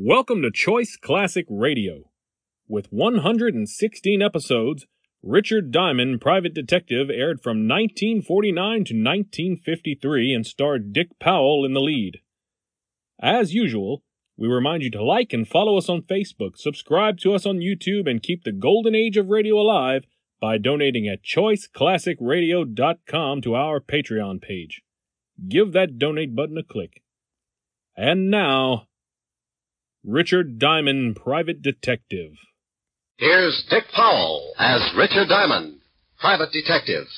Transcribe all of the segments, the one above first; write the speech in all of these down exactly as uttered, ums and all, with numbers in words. Welcome to Choice Classic Radio. With one hundred sixteen episodes, Richard Diamond, Private Detective aired from nineteen forty-nine to nineteen fifty-three and starred Dick Powell in the lead. As usual, we remind you to like and follow us on Facebook, subscribe to us on YouTube, and keep the golden age of radio alive by donating at choice classic radio dot com to our Patreon page. Give that donate button a click. And now, Richard Diamond, Private Detective. Here's Dick Powell as Richard Diamond, Private Detective.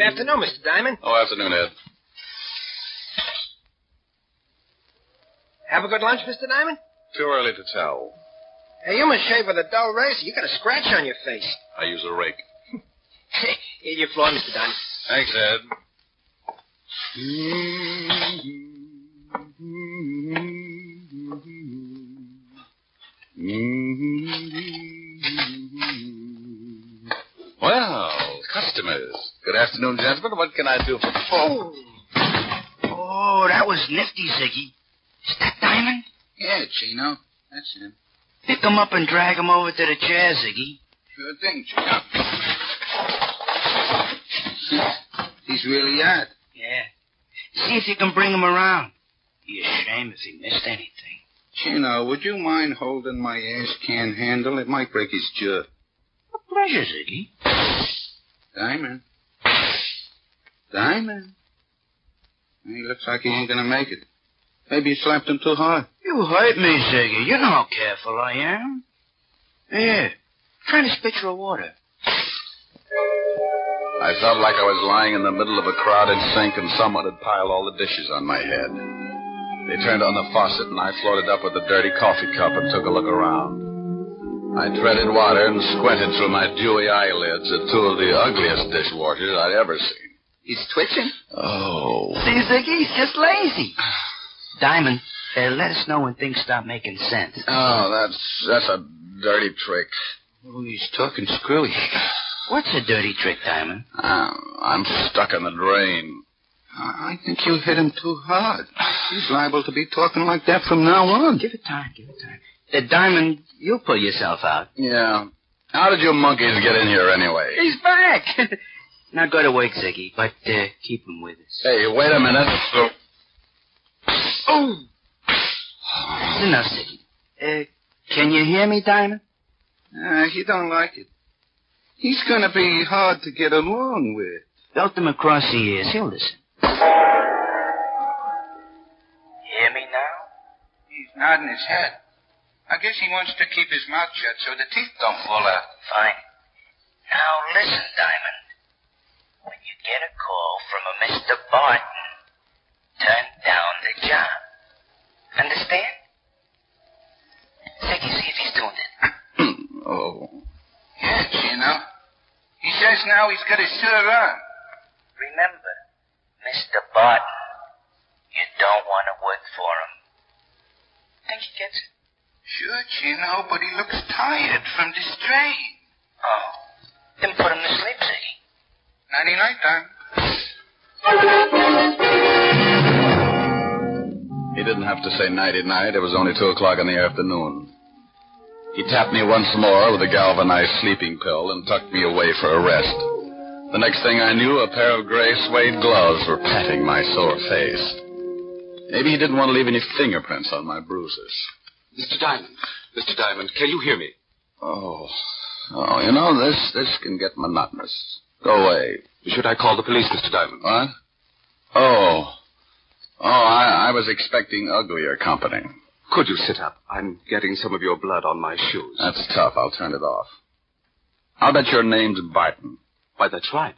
Afternoon, Mister Diamond. Oh, afternoon, Ed. Have a good lunch, Mister Diamond? Too early to tell. Hey, you must shave with a dull razor. You got a scratch on your face. I use a rake. Here's your floor, Mister Diamond. Thanks, Ed. Well, customers. Good afternoon, gentlemen. What can I do for the phone? Oh. oh, that was nifty, Ziggy. Is that Diamond? Yeah, Chino. That's him. Pick him up and drag him over to the chair, Ziggy. Sure thing, Chino. He's really odd. Yeah. See if you can bring him around. Be a shame if he missed anything. Chino, would you mind holding my ash can handle? It might break his jaw. A pleasure, Ziggy. Diamond. Diamond? He looks like he ain't gonna make it. Maybe you slapped him too hard. You hurt me, Ziggy. You know how careful I am. Here, try this pitcher of water. I felt like I was lying in the middle of a crowded sink and someone had piled all the dishes on my head. They turned on the faucet and I floated up with a dirty coffee cup and took a look around. I treaded water and squinted through my dewy eyelids at two of the ugliest dishwashers I'd ever seen. He's twitching. Oh. See, Ziggy, he's just lazy. Diamond, uh, let us know when things stop making sense. Oh, that's that's a dirty trick. Oh, he's talking screwy. What's a dirty trick, Diamond? Uh, I'm stuck in the drain. I think you hit him too hard. He's liable to be talking like that from now on. Give it time, give it time. Uh, Diamond, you'll pull yourself out. Yeah. How did you monkeys get in here anyway? He's back. Now go to work, Ziggy, but uh, keep him with us. Hey, wait a minute. Oh. oh. That's enough, Ziggy. Uh, can you hear me, Diamond? Uh, he don't like it. He's going to be hard to get along with. Belt him across the ears. He'll listen. You hear me now? He's nodding his head. I guess he wants to keep his mouth shut so the teeth don't fall out. Fine. Now listen, Diamond. When you get a call from a Mister Barton, turn down the job. Understand? Ziggy, see if he's doing it. Oh. Yeah, Gino. He says now he's got his shirt on. Remember, Mister Barton, you don't want to work for him. Think he gets it? Sure, Gino, but he looks tired from the strain. Oh. Then put him to sleep, Ziggy. Nighty-night time. He didn't have to say nighty-night. It was only two o'clock in the afternoon. He tapped me once more with a galvanized sleeping pill and tucked me away for a rest. The next thing I knew, a pair of gray suede gloves were patting my sore face. Maybe he didn't want to leave any fingerprints on my bruises. Mister Diamond, Mister Diamond, can you hear me? Oh, oh, you know, this this can get monotonous. Go away. Should I call the police, Mister Diamond? What? Oh. Oh, I, I was expecting uglier company. Could you sit up? I'm getting some of your blood on my shoes. That's tough. I'll turn it off. I'll bet your name's Barton. Why, that's right.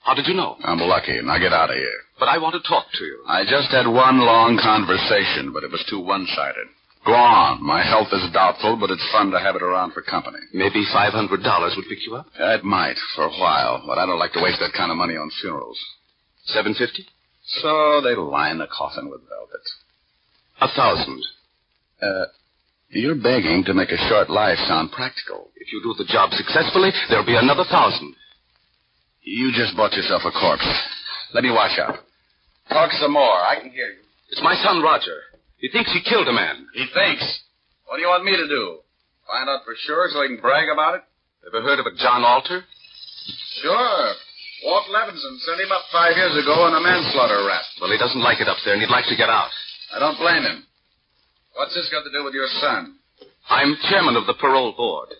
How did you know? I'm lucky. Now get out of here. But I want to talk to you. I just had one long conversation, but it was too one-sided. Go on. My health is doubtful, but it's fun to have it around for company. Maybe five hundred dollars would pick you up? Yeah, it might, for a while, but I don't like to waste that kind of money on funerals. seven hundred fifty dollars? So they line the coffin with velvet. A thousand. Uh, you're begging to make a short life sound practical. If you do the job successfully, there'll be another thousand. You just bought yourself a corpse. Let me wash up. Talk some more. I can hear you. It's my son, Roger. He thinks he killed a man. He thinks? What do you want me to do? Find out for sure so he can brag about it? Ever heard of a John Alter? Sure. Walt Levinson sent him up five years ago on a manslaughter rap. Well, he doesn't like it up there, and he'd like to get out. I don't blame him. What's this got to do with your son? I'm chairman of the parole board.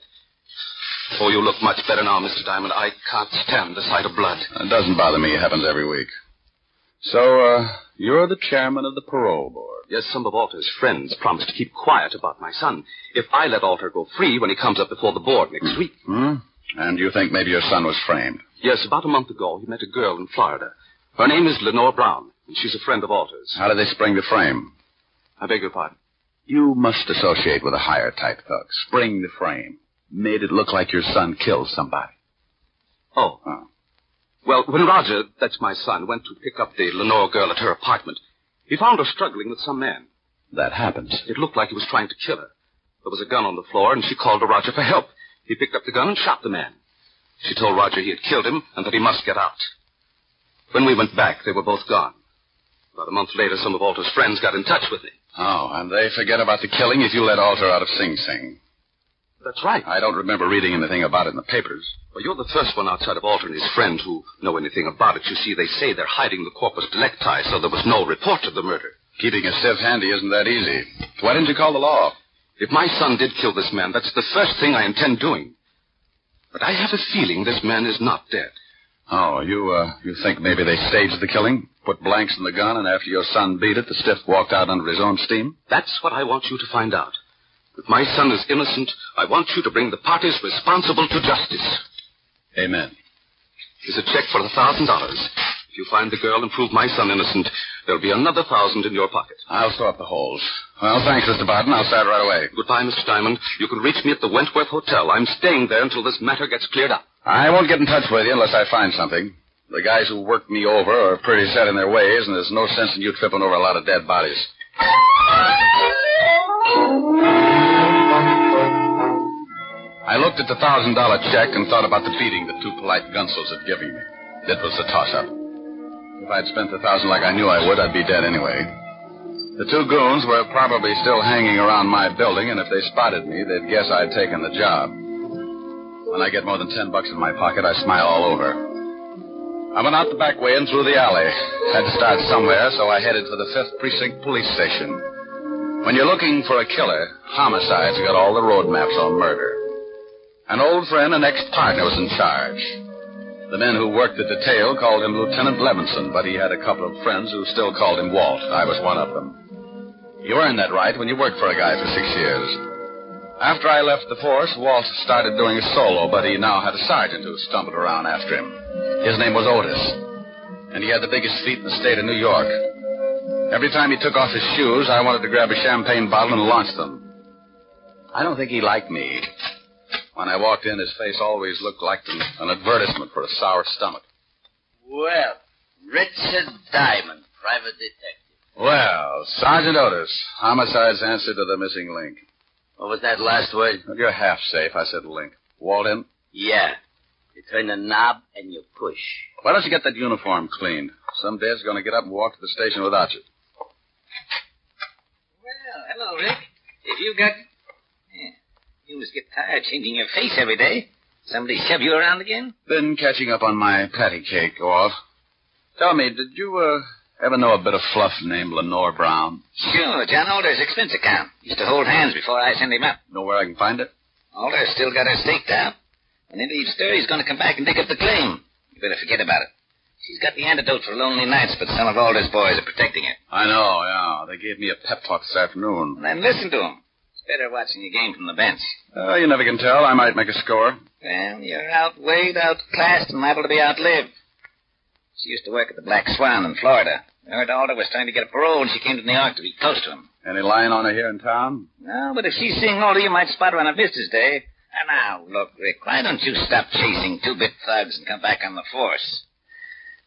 Oh, you look much better now, Mister Diamond. I can't stand the sight of blood. It doesn't bother me. It happens every week. So, uh, you're the chairman of the parole board. Yes, some of Alter's friends promised to keep quiet about my son if I let Alter go free when he comes up before the board next week. Hmm? And you think maybe your son was framed? Yes, about a month ago, he met a girl in Florida. Her name is Lenore Brown, and she's a friend of Alter's. How did they spring the frame? I beg your pardon? You must associate with a higher type thug. Spring the frame. Made it look like your son killed somebody. Oh. oh. Well, when Roger, that's my son, went to pick up the Lenore girl at her apartment, he found her struggling with some man. That happens. It looked like he was trying to kill her. There was a gun on the floor, and she called to Roger for help. He picked up the gun and shot the man. She told Roger he had killed him and that he must get out. When we went back, they were both gone. About a month later, some of Alter's friends got in touch with me. Oh, and they forget about the killing if you let Alter out of Sing Sing. That's right. I don't remember reading anything about it in the papers. Well, you're the first one outside of Alter and his friend who know anything about it. You see, they say they're hiding the corpus delicti, so there was no report of the murder. Keeping a stiff handy isn't that easy. Why didn't you call the law? If my son did kill this man, that's the first thing I intend doing. But I have a feeling this man is not dead. Oh, you, uh, you think maybe they staged the killing, put blanks in the gun, and after your son beat it, the stiff walked out under his own steam? That's what I want you to find out. If my son is innocent, I want you to bring the parties responsible to justice. Amen. Here's a check for a thousand dollars. If you find the girl and prove my son innocent, there'll be another thousand in your pocket. I'll sort the holes. Well, thanks, Mister Barton. I'll start right away. Goodbye, Mister Diamond. You can reach me at the Wentworth Hotel. I'm staying there until this matter gets cleared up. I won't get in touch with you unless I find something. The guys who worked me over are pretty set in their ways, and there's no sense in you tripping over a lot of dead bodies. I looked at the thousand dollar check and thought about the beating the two polite gunsels had given me. It was a toss-up. If I'd spent the thousand like I knew I would, I'd be dead anyway. The two goons were probably still hanging around my building, and if they spotted me, they'd guess I'd taken the job. When I get more than ten bucks in my pocket, I smile all over. I went out the back way and through the alley. Had to start somewhere, so I headed for the fifth Precinct Police Station. When you're looking for a killer, homicide's got all the road maps on murder. An old friend and ex-partner was in charge. The men who worked the detail called him Lieutenant Levinson, but he had a couple of friends who still called him Walt. I was one of them. You earned that right when you worked for a guy for six years. After I left the force, Walt started doing a solo, but he now had a sergeant who stumbled around after him. His name was Otis, and he had the biggest feet in the state of New York. Every time he took off his shoes, I wanted to grab a champagne bottle and launch them. I don't think he liked me. When I walked in, his face always looked like an, an advertisement for a sour stomach. Well, Richard Diamond, private detective. Well, Sergeant Otis, homicide's answer to the missing link. What was that last word? Well, you're half safe. I said link. Walt in? Yeah. You turn the knob and you push. Why don't you get that uniform cleaned? Some dad's going to get up and walk to the station without you. Well, hello, Rick. If you got... You must get tired changing your face every day. Somebody shove you around again? Been catching up on my patty cake, Walt. Tell me, did you uh, ever know a bit of fluff named Lenore Brown? Sure, John Alter's expense account. Used to hold hands before I sent him up. Know where I can find it? Alter's still got her staked out. When he leaves stir, he's going to come back and dig up the claim. You better forget about it. She's got the antidote for lonely nights, but some of Alder's boys are protecting her. I know, yeah. They gave me a pep talk this afternoon. Well, then listen to them. It's better watching your game from the bench. Uh, you never can tell. I might make a score. Well, you're outweighed, outclassed, and liable to be outlived. She used to work at the Black Swan in Florida. I heard Alder was trying to get a parole, and she came to New York to be close to him. Any line on her here in town? No, but if she's seeing Alder, you might spot her on a visitor's day. Now, look, Rick, why don't you stop chasing two-bit thugs and come back on the force?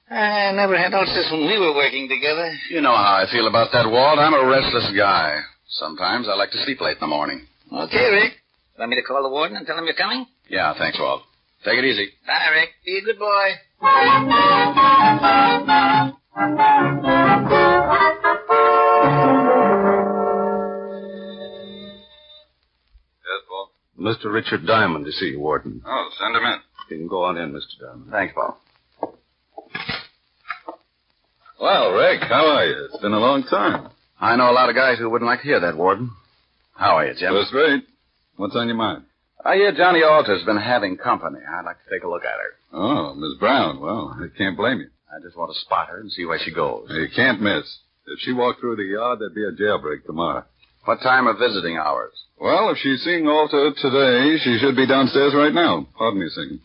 I never had ulcers when we were working together. You know how I feel about that, Walt. I'm a restless guy. Sometimes I like to sleep late in the morning. Okay, Rick. Want me to call the warden and tell him you're coming? Yeah, thanks, Walt. Take it easy. Bye, Rick. Be a good boy. Yes, Paul? Mister Richard Diamond to see you, Warden. Oh, send him in. You can go on in, Mister Diamond. Thanks, Paul. Well, Rick, how are you? It's been a long time. I know a lot of guys who wouldn't like to hear that, Warden. How are you, Jim? That's great. What's on your mind? I hear Johnny Alter's been having company. I'd like to take a look at her. Oh, Miss Brown. Well, I can't blame you. I just want to spot her and see where she goes. You can't miss. If she walked through the yard, there'd be a jailbreak tomorrow. What time are visiting hours? Well, if she's seeing Alter today, she should be downstairs right now. Pardon me a second.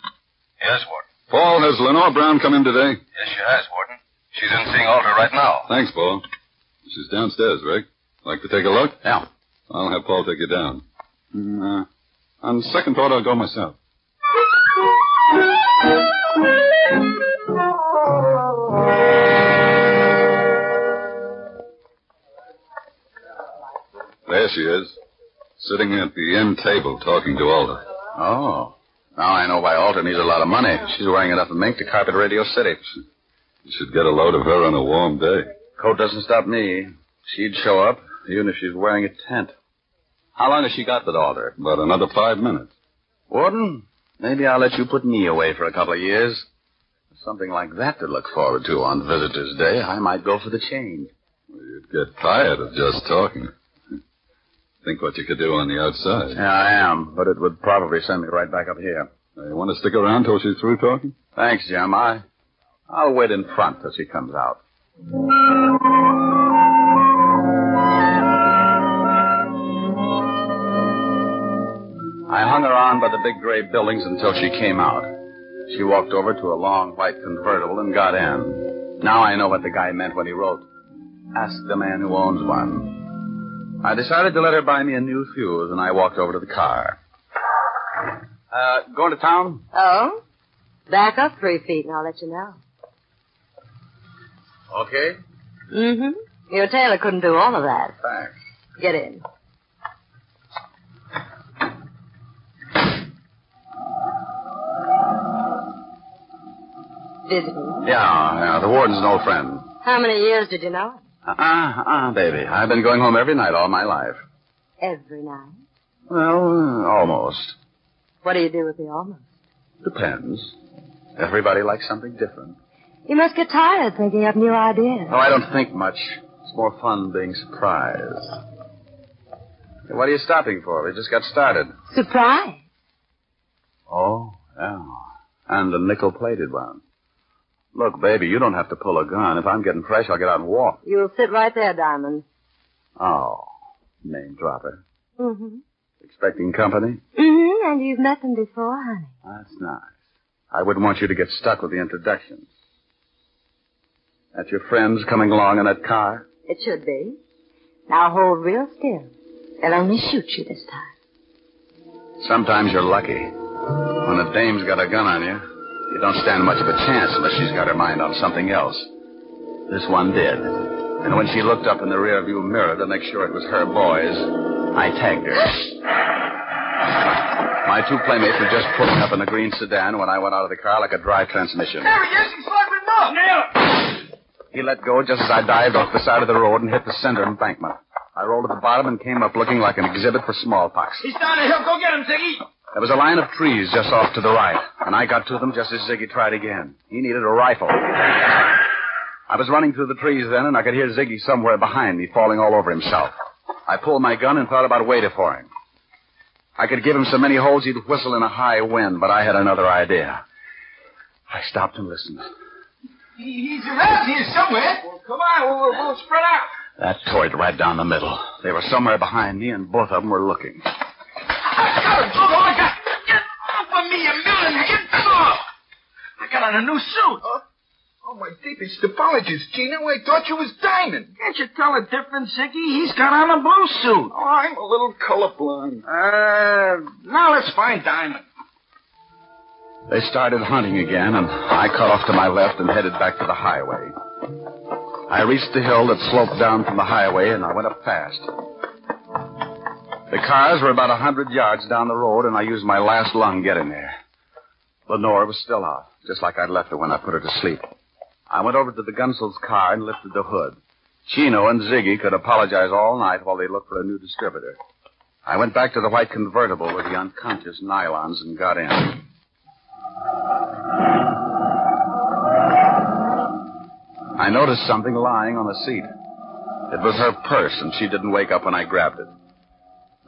Yes, Warden. Paul, has Lenore Brown come in today? Yes, she has, Warden. She's in seeing Alter right now. Thanks, Paul. She's downstairs, Rick. Like to take a look? Yeah. I'll have Paul take you down. Mm, uh, on second thought, I'll go myself. There she is, sitting at the end table talking to Alter. Oh. Now I know why Alter needs a lot of money. She's wearing enough mink to carpet Radio City. You should get a load of her on a warm day. Coat doesn't stop me. She'd show up, even if she's wearing a tent. How long has she got with Alter? About another five minutes. Warden, maybe I'll let you put me away for a couple of years. Something like that to look forward to on Visitor's Day. I might go for the change. Well, you'd get tired of just talking. Think what you could do on the outside. Yeah, I am, but it would probably send me right back up here. You want to stick around till she's through talking? Thanks, Jim. I... I'll wait in front till she comes out. I hung around by the big gray buildings until she came out. She walked over to a long white convertible and got in. Now I know what the guy meant when he wrote, "Ask the man who owns one." I decided to let her buy me a new fuse, and I walked over to the car. Uh, going to town? Oh? Back up three feet, and I'll let you know. Okay. Mm-hmm. Your tailor couldn't do all of that. Thanks. Get in. Visiting? Yeah, yeah. The warden's an old friend. How many years did you know him? Uh-uh, uh-uh, baby. I've been going home every night all my life. Every night? Well, almost. What do you do with the almost? Depends. Everybody likes something different. You must get tired thinking up new ideas. Oh, I don't think much. It's more fun being surprised. What are you stopping for? We just got started. Surprise? Oh, yeah. And a nickel-plated one. Look, baby, you don't have to pull a gun. If I'm getting fresh, I'll get out and walk. You'll sit right there, Diamond. Oh, name dropper. Mm-hmm. Expecting company? Mm-hmm, and you've met them before, honey. That's nice. I wouldn't want you to get stuck with the introductions. That's your friends coming along in that car? It should be. Now hold real still. They'll only shoot you this time. Sometimes you're lucky. When a dame's got a gun on you, you don't stand much of a chance unless she's got her mind on something else. This one did. And when she looked up in the rearview mirror to make sure it was her boys, I tagged her. My two playmates were just pulling up in the green sedan when I went out of the car like a dry transmission. There he is! He's sliding up! Nail it! He let go just as I dived off the side of the road and hit the center embankment. I rolled to the bottom and came up looking like an exhibit for smallpox. He's down the hill. Go get him, Ziggy! There was a line of trees just off to the right, and I got to them just as Ziggy tried again. He needed a rifle. I was running through the trees then, and I could hear Ziggy somewhere behind me falling all over himself. I pulled my gun and thought about waiting for him. I could give him so many holes he'd whistle in a high wind, but I had another idea. I stopped and listened. He's around here somewhere. Well, come on, we'll, we'll spread out. That tore it right down the middle. They were somewhere behind me, and both of them were looking. I got him. Oh, I got him. Get off of me, you melon. Get them off. I got on a new suit. Huh? Oh, my deepest apologies, Gino. I thought you was Diamond. Can't you tell a difference, Ziggy? He's got on a blue suit. Oh, I'm a little colorblind. Uh, now let's find Diamond. They started hunting again, and I cut off to my left and headed back to the highway. I reached the hill that sloped down from the highway, and I went up fast. The cars were about a hundred yards down the road, and I used my last lung getting there. Lenore was still out, just like I'd left her when I put her to sleep. I went over to the Gunsel's car and lifted the hood. Chino and Ziggy could apologize all night while they looked for a new distributor. I went back to the white convertible with the unconscious nylons and got in. I noticed something lying on the seat. It was her purse, and she didn't wake up when I grabbed it.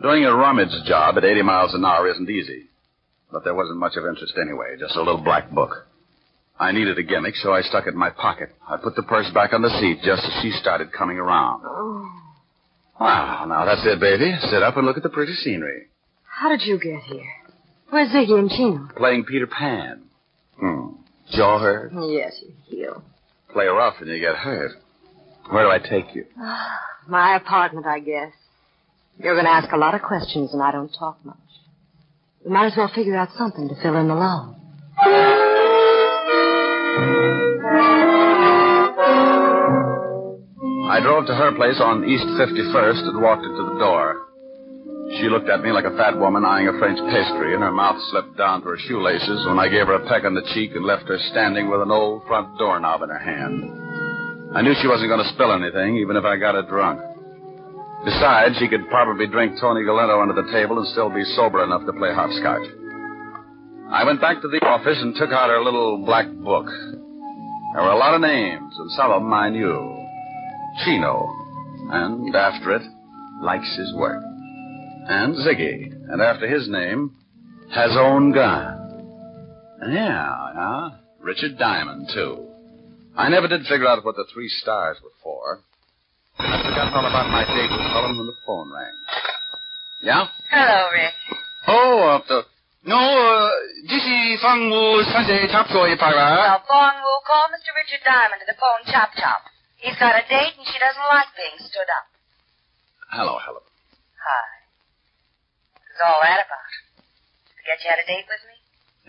Doing a rummage job at eighty miles an hour isn't easy. But there wasn't much of interest anyway, just a little black book. I needed a gimmick, so I stuck it in my pocket. I put the purse back on the seat just as she started coming around. Oh. Well, now that's it, baby. Sit up and look at the pretty scenery. How did you get here? Where's Ziggy and Chino? Playing Peter Pan. Hmm. Jaw hurt? Yes, you heel. Play rough and you get hurt. Where do I take you? My apartment, I guess. You're going to ask a lot of questions, and I don't talk much. We might as well figure out something to fill in the lull. I drove to her place on East fifty-first and walked her to the door. She looked at me like a fat woman eyeing a French pastry, and her mouth slipped down to her shoelaces when I gave her a peck on the cheek and left her standing with an old front doorknob in her hand. I knew she wasn't going to spill anything, even if I got her drunk. Besides, she could probably drink Tony Galeno under the table and still be sober enough to play hopscotch. I went back to the office and took out her little black book. There were a lot of names, and some of them I knew. Chino, and after it, likes his work. And Ziggy, and after his name, has own gun. Yeah, yeah, Richard Diamond, too. I never did figure out what the three stars were for. I'd forgotten all about my date with Helen when the phone rang. Yeah? Hello, Rick. Oh, up the... No, this Fang Wu Sunday Chop Soy Para. Now, Fang Wu, call Mister Richard Diamond to the phone Chop Chop. He's got a date, and she doesn't like being stood up. Hello, Helen. Hi. What is all that about? Forget you had a date with me?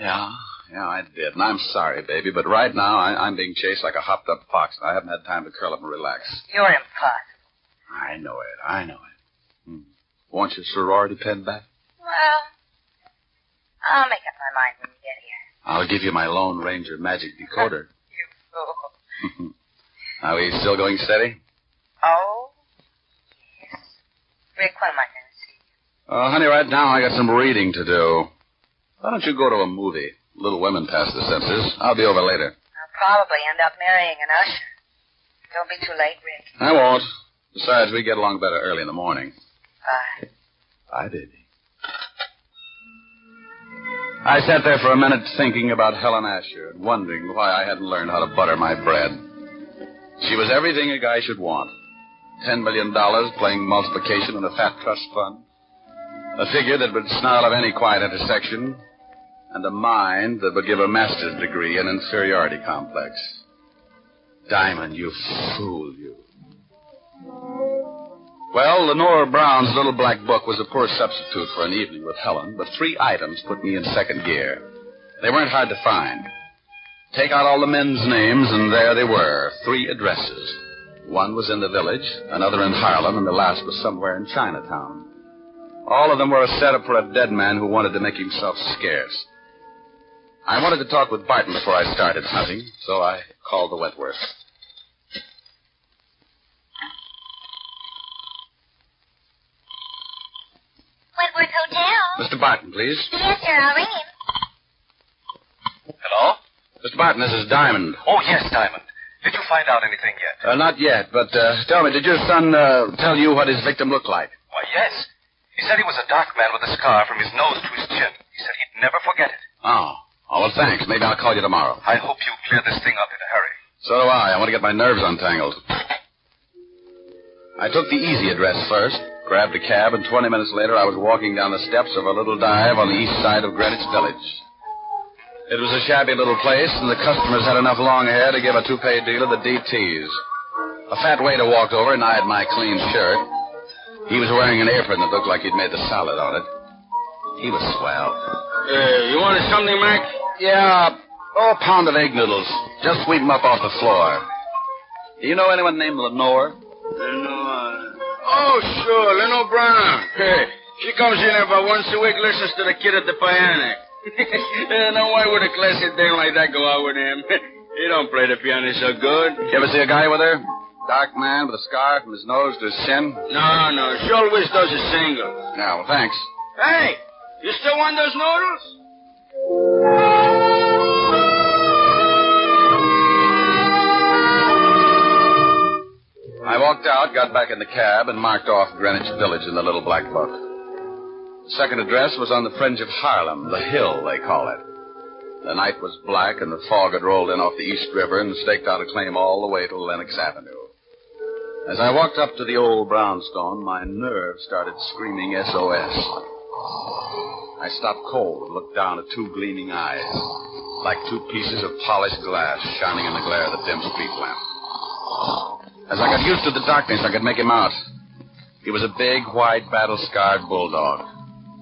Yeah, yeah, I did. And I'm sorry, baby, but right now I, I'm being chased like a hopped-up fox, and I haven't had time to curl up and relax. You're impossible. I know it. I know it. Hmm. Want your sorority pen back? Well, I'll make up my mind when you get here. I'll give you my Lone Ranger magic decoder. You fool. Are we still going steady? Oh, yes. Rick, when am I going to see you? Uh, honey, right now I got some reading to do. Why don't you go to a movie? Little Women Past the Censors. I'll be over later. I'll probably end up marrying an usher. Don't be too late, Rick. I won't. Besides, we get along better early in the morning. Bye. Bye, baby. I sat there for a minute thinking about Helen Asher and wondering why I hadn't learned how to butter my bread. She was everything a guy should want. Ten million dollars playing multiplication in a fat trust fund. A figure that would snarl at any quiet intersection. And a mind that would give a master's degree in inferiority complex. Diamond, you fool, you. Well, Lenore Brown's little black book was a poor substitute for an evening with Helen, but three items put me in second gear. They weren't hard to find. Take out all the men's names, and there they were, three addresses. One was in the village, another in Harlem, and the last was somewhere in Chinatown. All of them were a setup for a dead man who wanted to make himself scarce. I wanted to talk with Barton before I started hunting, so I called the Wentworth. Wentworth Hotel. Mister Barton, please. Yes, sir, I'll ring him. Hello? Mister Barton, this is Diamond. Oh, yes, Diamond. Did you find out anything yet? Uh, not yet, but uh, tell me, did your son uh, tell you what his victim looked like? Why, yes. He said he was a dark man with a scar from his nose to his chin. He said he'd never forget it. Oh. Oh, well, thanks. Maybe I'll call you tomorrow. I hope you clear this thing up in a hurry. So do I. I want to get my nerves untangled. I took the easy address first, grabbed a cab, and twenty minutes later I was walking down the steps of a little dive on the east side of Greenwich Village. It was a shabby little place, and the customers had enough long hair to give a toupee dealer the D Ts. A fat waiter walked over and eyed my clean shirt. He was wearing an apron that looked like he'd made the salad on it. He was swell. Hey, you wanted something, Mac? Yeah, oh, a pound of egg noodles. Just sweep them up off the floor. Do you know anyone named Lenore? Lenore. Oh, sure, Lenore Brown. Hey, she comes in about once a week, listens to the kid at the piano. No, why would a classic dame like that go out with him? He don't play the piano so good. You ever see a guy with her? Dark man with a scar from his nose to his chin? No, no. She always does a single. No, thanks. Hey, you still want those noodles? I walked out, got back in the cab, and marked off Greenwich Village in the little black book. The second address was on the fringe of Harlem, the Hill, they call it. The night was black, and the fog had rolled in off the East River and staked out a claim all the way to Lenox Avenue. As I walked up to the old brownstone, my nerve started screaming S O S. I stopped cold and looked down at two gleaming eyes, like two pieces of polished glass shining in the glare of the dim street lamp. As I got used to the darkness, I could make him out. He was a big, white, battle-scarred bulldog.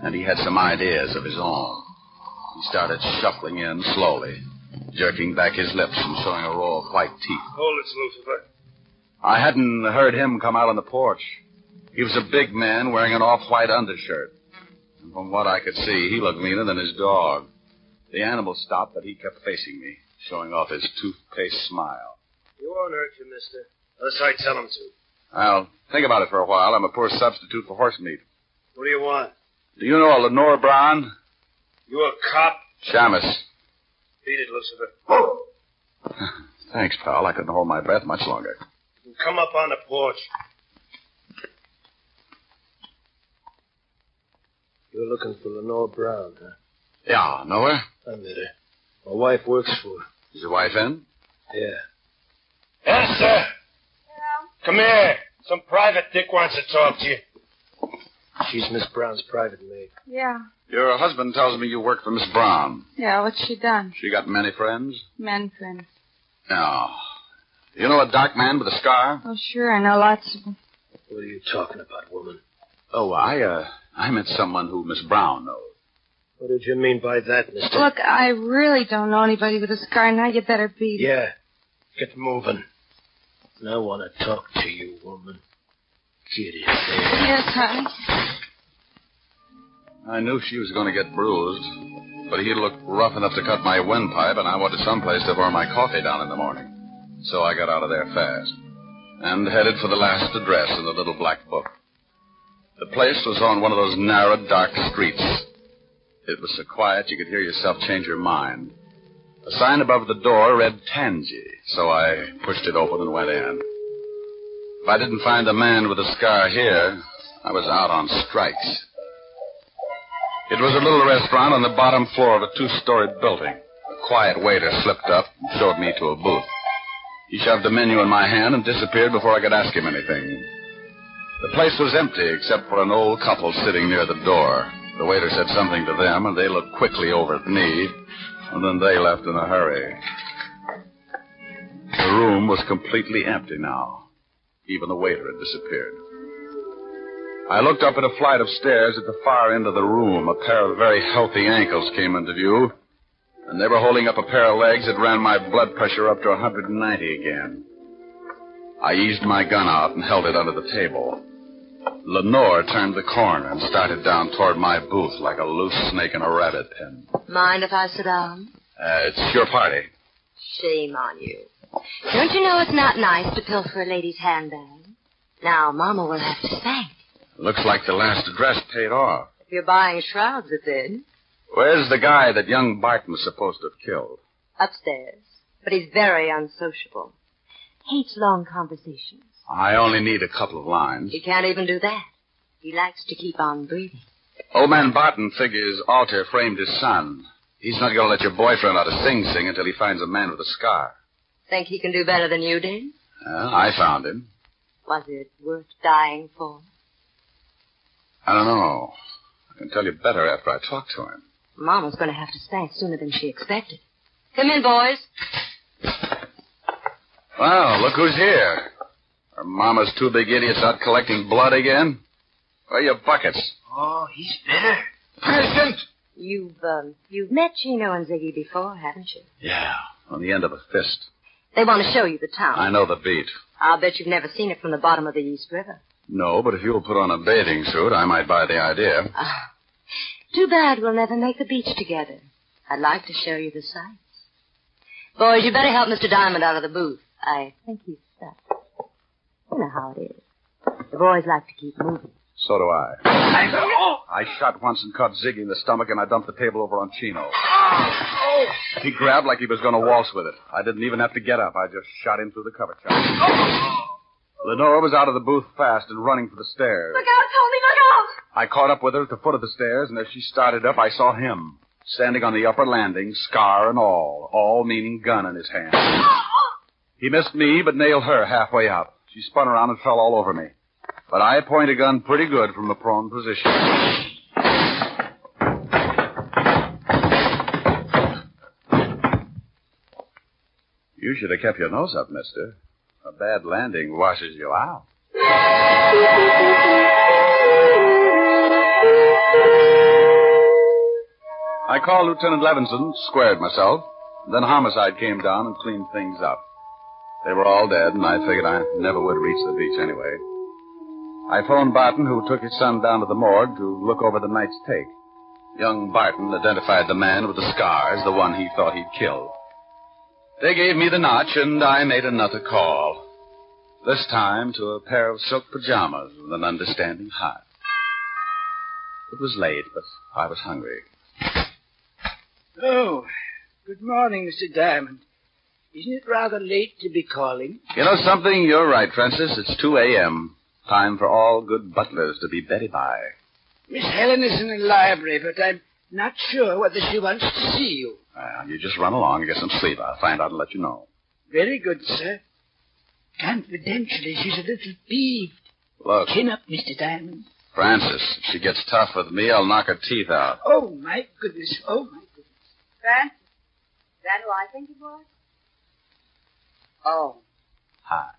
And he had some ideas of his own. He started shuffling in slowly, jerking back his lips and showing a row of white teeth. Hold it, Lucifer. I hadn't heard him come out on the porch. He was a big man wearing an off-white undershirt. And from what I could see, he looked meaner than his dog. The animal stopped, but he kept facing me, showing off his toothpaste smile. You won't hurt you, mister, unless I tell him to. I'll think about it for a while. I'm a poor substitute for horse meat. What do you want? Do you know a Lenore Brown? You a cop? Shamus. Beat it, Lucifer. Thanks, pal. I couldn't hold my breath much longer. You can come up on the porch. You're looking for Lenore Brown, huh? Yeah, know her? I met her. My wife works for her. Is your wife in? Yeah. Esther! Hello? Come here. Some private dick wants to talk to you. She's Miss Brown's private maid. Yeah. Your husband tells me you work for Miss Brown. Yeah, what's she done? She got many friends? Many friends. No. You know a dark man with a scar? Oh, sure, I know lots of them. What are you talking about, woman? Oh, I, uh, I meant someone who Miss Brown knows. What did you mean by that, mister? Look, I really don't know anybody with a scar. Now you better be... Yeah. Get moving. And I want to talk to you, woman. Get in there. Yes, honey. I knew she was going to get bruised, but he looked rough enough to cut my windpipe, and I wanted someplace to pour my coffee down in the morning. So I got out of there fast and headed for the last address in the little black book. The place was on one of those narrow, dark streets. It was so quiet you could hear yourself change your mind. A sign above the door read Tanji, so I pushed it open and went in. If I didn't find a man with a scar here, I was out on strikes. It was a little restaurant on the bottom floor of a two-story building. A quiet waiter slipped up and showed me to a booth. He shoved a menu in my hand and disappeared before I could ask him anything. The place was empty except for an old couple sitting near the door. The waiter said something to them, and they looked quickly over at me, and then they left in a hurry. The room was completely empty now. Even the waiter had disappeared. I looked up at a flight of stairs at the far end of the room. A pair of very healthy ankles came into view, and they were holding up a pair of legs that ran my blood pressure up to one hundred ninety again. I eased my gun out and held it under the table. Lenore turned the corner and started down toward my booth like a loose snake in a rabbit pen. Mind if I sit down? Uh, it's your party. Shame on you. Don't you know it's not nice to pilfer a lady's handbag? Now, Mama will have to thank. Looks like the last address paid off. If you're buying shrouds, it did. Where's the guy that young Barton was supposed to have killed? Upstairs. But he's very unsociable. Hates long conversations. I only need a couple of lines. He can't even do that. He likes to keep on breathing. Old man Barton figures Alter framed his son. He's not going to let your boyfriend out of Sing Sing until he finds a man with a scar. Think he can do better than you did? Well, I found him. Was it worth dying for? I don't know. I can tell you better after I talk to him. Mama's going to have to stay sooner than she expected. Come in, boys. Well, look who's here. Are Mama's two big idiots out collecting blood again? Where are your buckets? Oh, he's bitter. President! You've, um, you've met Chino and Ziggy before, haven't you? Yeah, on the end of a fist. They want to show you the town. I know the beat. I'll bet you've never seen it from the bottom of the East River. No, but if you'll put on a bathing suit, I might buy the idea. Uh, too bad we'll never make the beach together. I'd like to show you the sights. Boys, you better help Mister Diamond out of the booth. I think he's stuck. You know how it is. The boys like to keep moving. So do I. I shot once and caught Ziggy in the stomach, and I dumped the table over on Chino. He grabbed like he was going to waltz with it. I didn't even have to get up. I just shot him through the cover shot. Lenore was out of the booth fast and running for the stairs. Look out, Tony, look out! I caught up with her at the foot of the stairs, and as she started up, I saw him, standing on the upper landing, scar and all, all meaning gun in his hand. He missed me, but nailed her halfway up. She spun around and fell all over me. But I point a gun pretty good from a prone position. You should have kept your nose up, mister. A bad landing washes you out. I called Lieutenant Levinson, squared myself. Then homicide came down and cleaned things up. They were all dead, and I figured I never would reach the beach anyway. I phoned Barton, who took his son down to the morgue to look over the night's take. Young Barton identified the man with the scars, the one he thought he'd killed. They gave me the notch, and I made another call. This time to a pair of silk pajamas with an understanding heart. It was late, but I was hungry. Oh, good morning, Mister Diamond. Isn't it rather late to be calling? You know something? You're right, Francis. It's two a.m., time for all good butlers to be bedded by. Miss Helen is in the library, but I'm not sure whether she wants to see you. Well, you just run along and get some sleep. I'll find out and let you know. Very good, sir. Confidentially, she's a little peeved. Look. Chin up, Mister Diamond. Francis, if she gets tough with me, I'll knock her teeth out. Oh, my goodness. Oh, my goodness. Francis, is that who I think it was? Oh. Hi.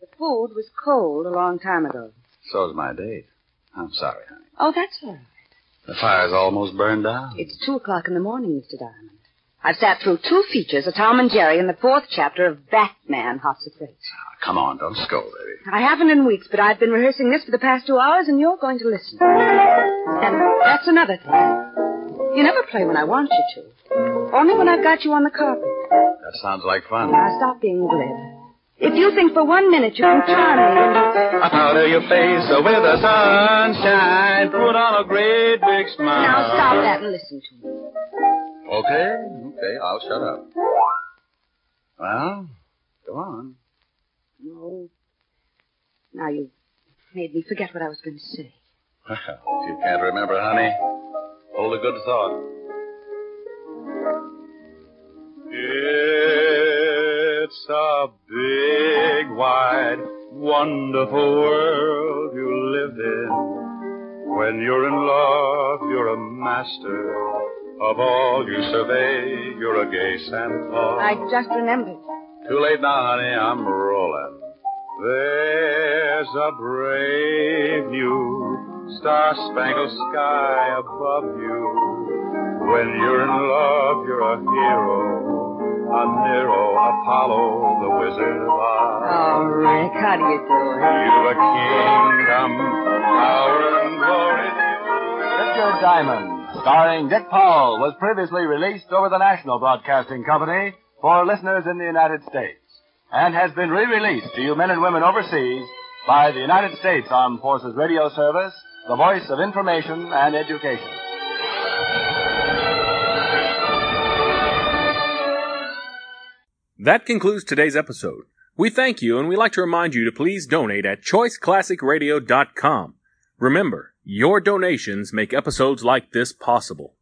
The food was cold a long time ago. So's my date. I'm sorry, honey. Oh, that's all right. The fire's almost burned down. It's two o'clock in the morning, Mister Diamond. I've sat through two features of Tom and Jerry and the fourth chapter of Batman, Hops of Fate. Oh, come on, don't scold, baby. I haven't in weeks, but I've been rehearsing this for the past two hours, and you're going to listen. And that's another thing. You never play when I want you to. Only when I've got you on the carpet. That sounds like fun. Now, stop being glib. If you think for one minute you can charm me. Out of your face with the sunshine, put on a great big smile. Now stop that and listen to me. Okay, okay, I'll shut up. Well, go on. No. Now you've made me forget what I was going to say. Well, if you can't remember, honey, hold a good thought. It's a big, wide, wonderful world you live in. When you're in love, you're a master of all you survey. You're a gay Santa Claus. I just remembered. Too late now, honey. I'm rolling. There's a brave new star-spangled sky above you. When you're in love, you're a hero. A Nero, Apollo, the Wizard of Oz. Oh, Rick, how do you do it? You've a kingdom, power, and glory. Richard Diamond, starring Dick Powell, was previously released over the National Broadcasting Company for listeners in the United States and has been re-released to you men and women overseas by the United States Armed Forces Radio Service, the voice of information and education. That concludes today's episode. We thank you, and we'd like to remind you to please donate at choice classic radio dot com. Remember, your donations make episodes like this possible.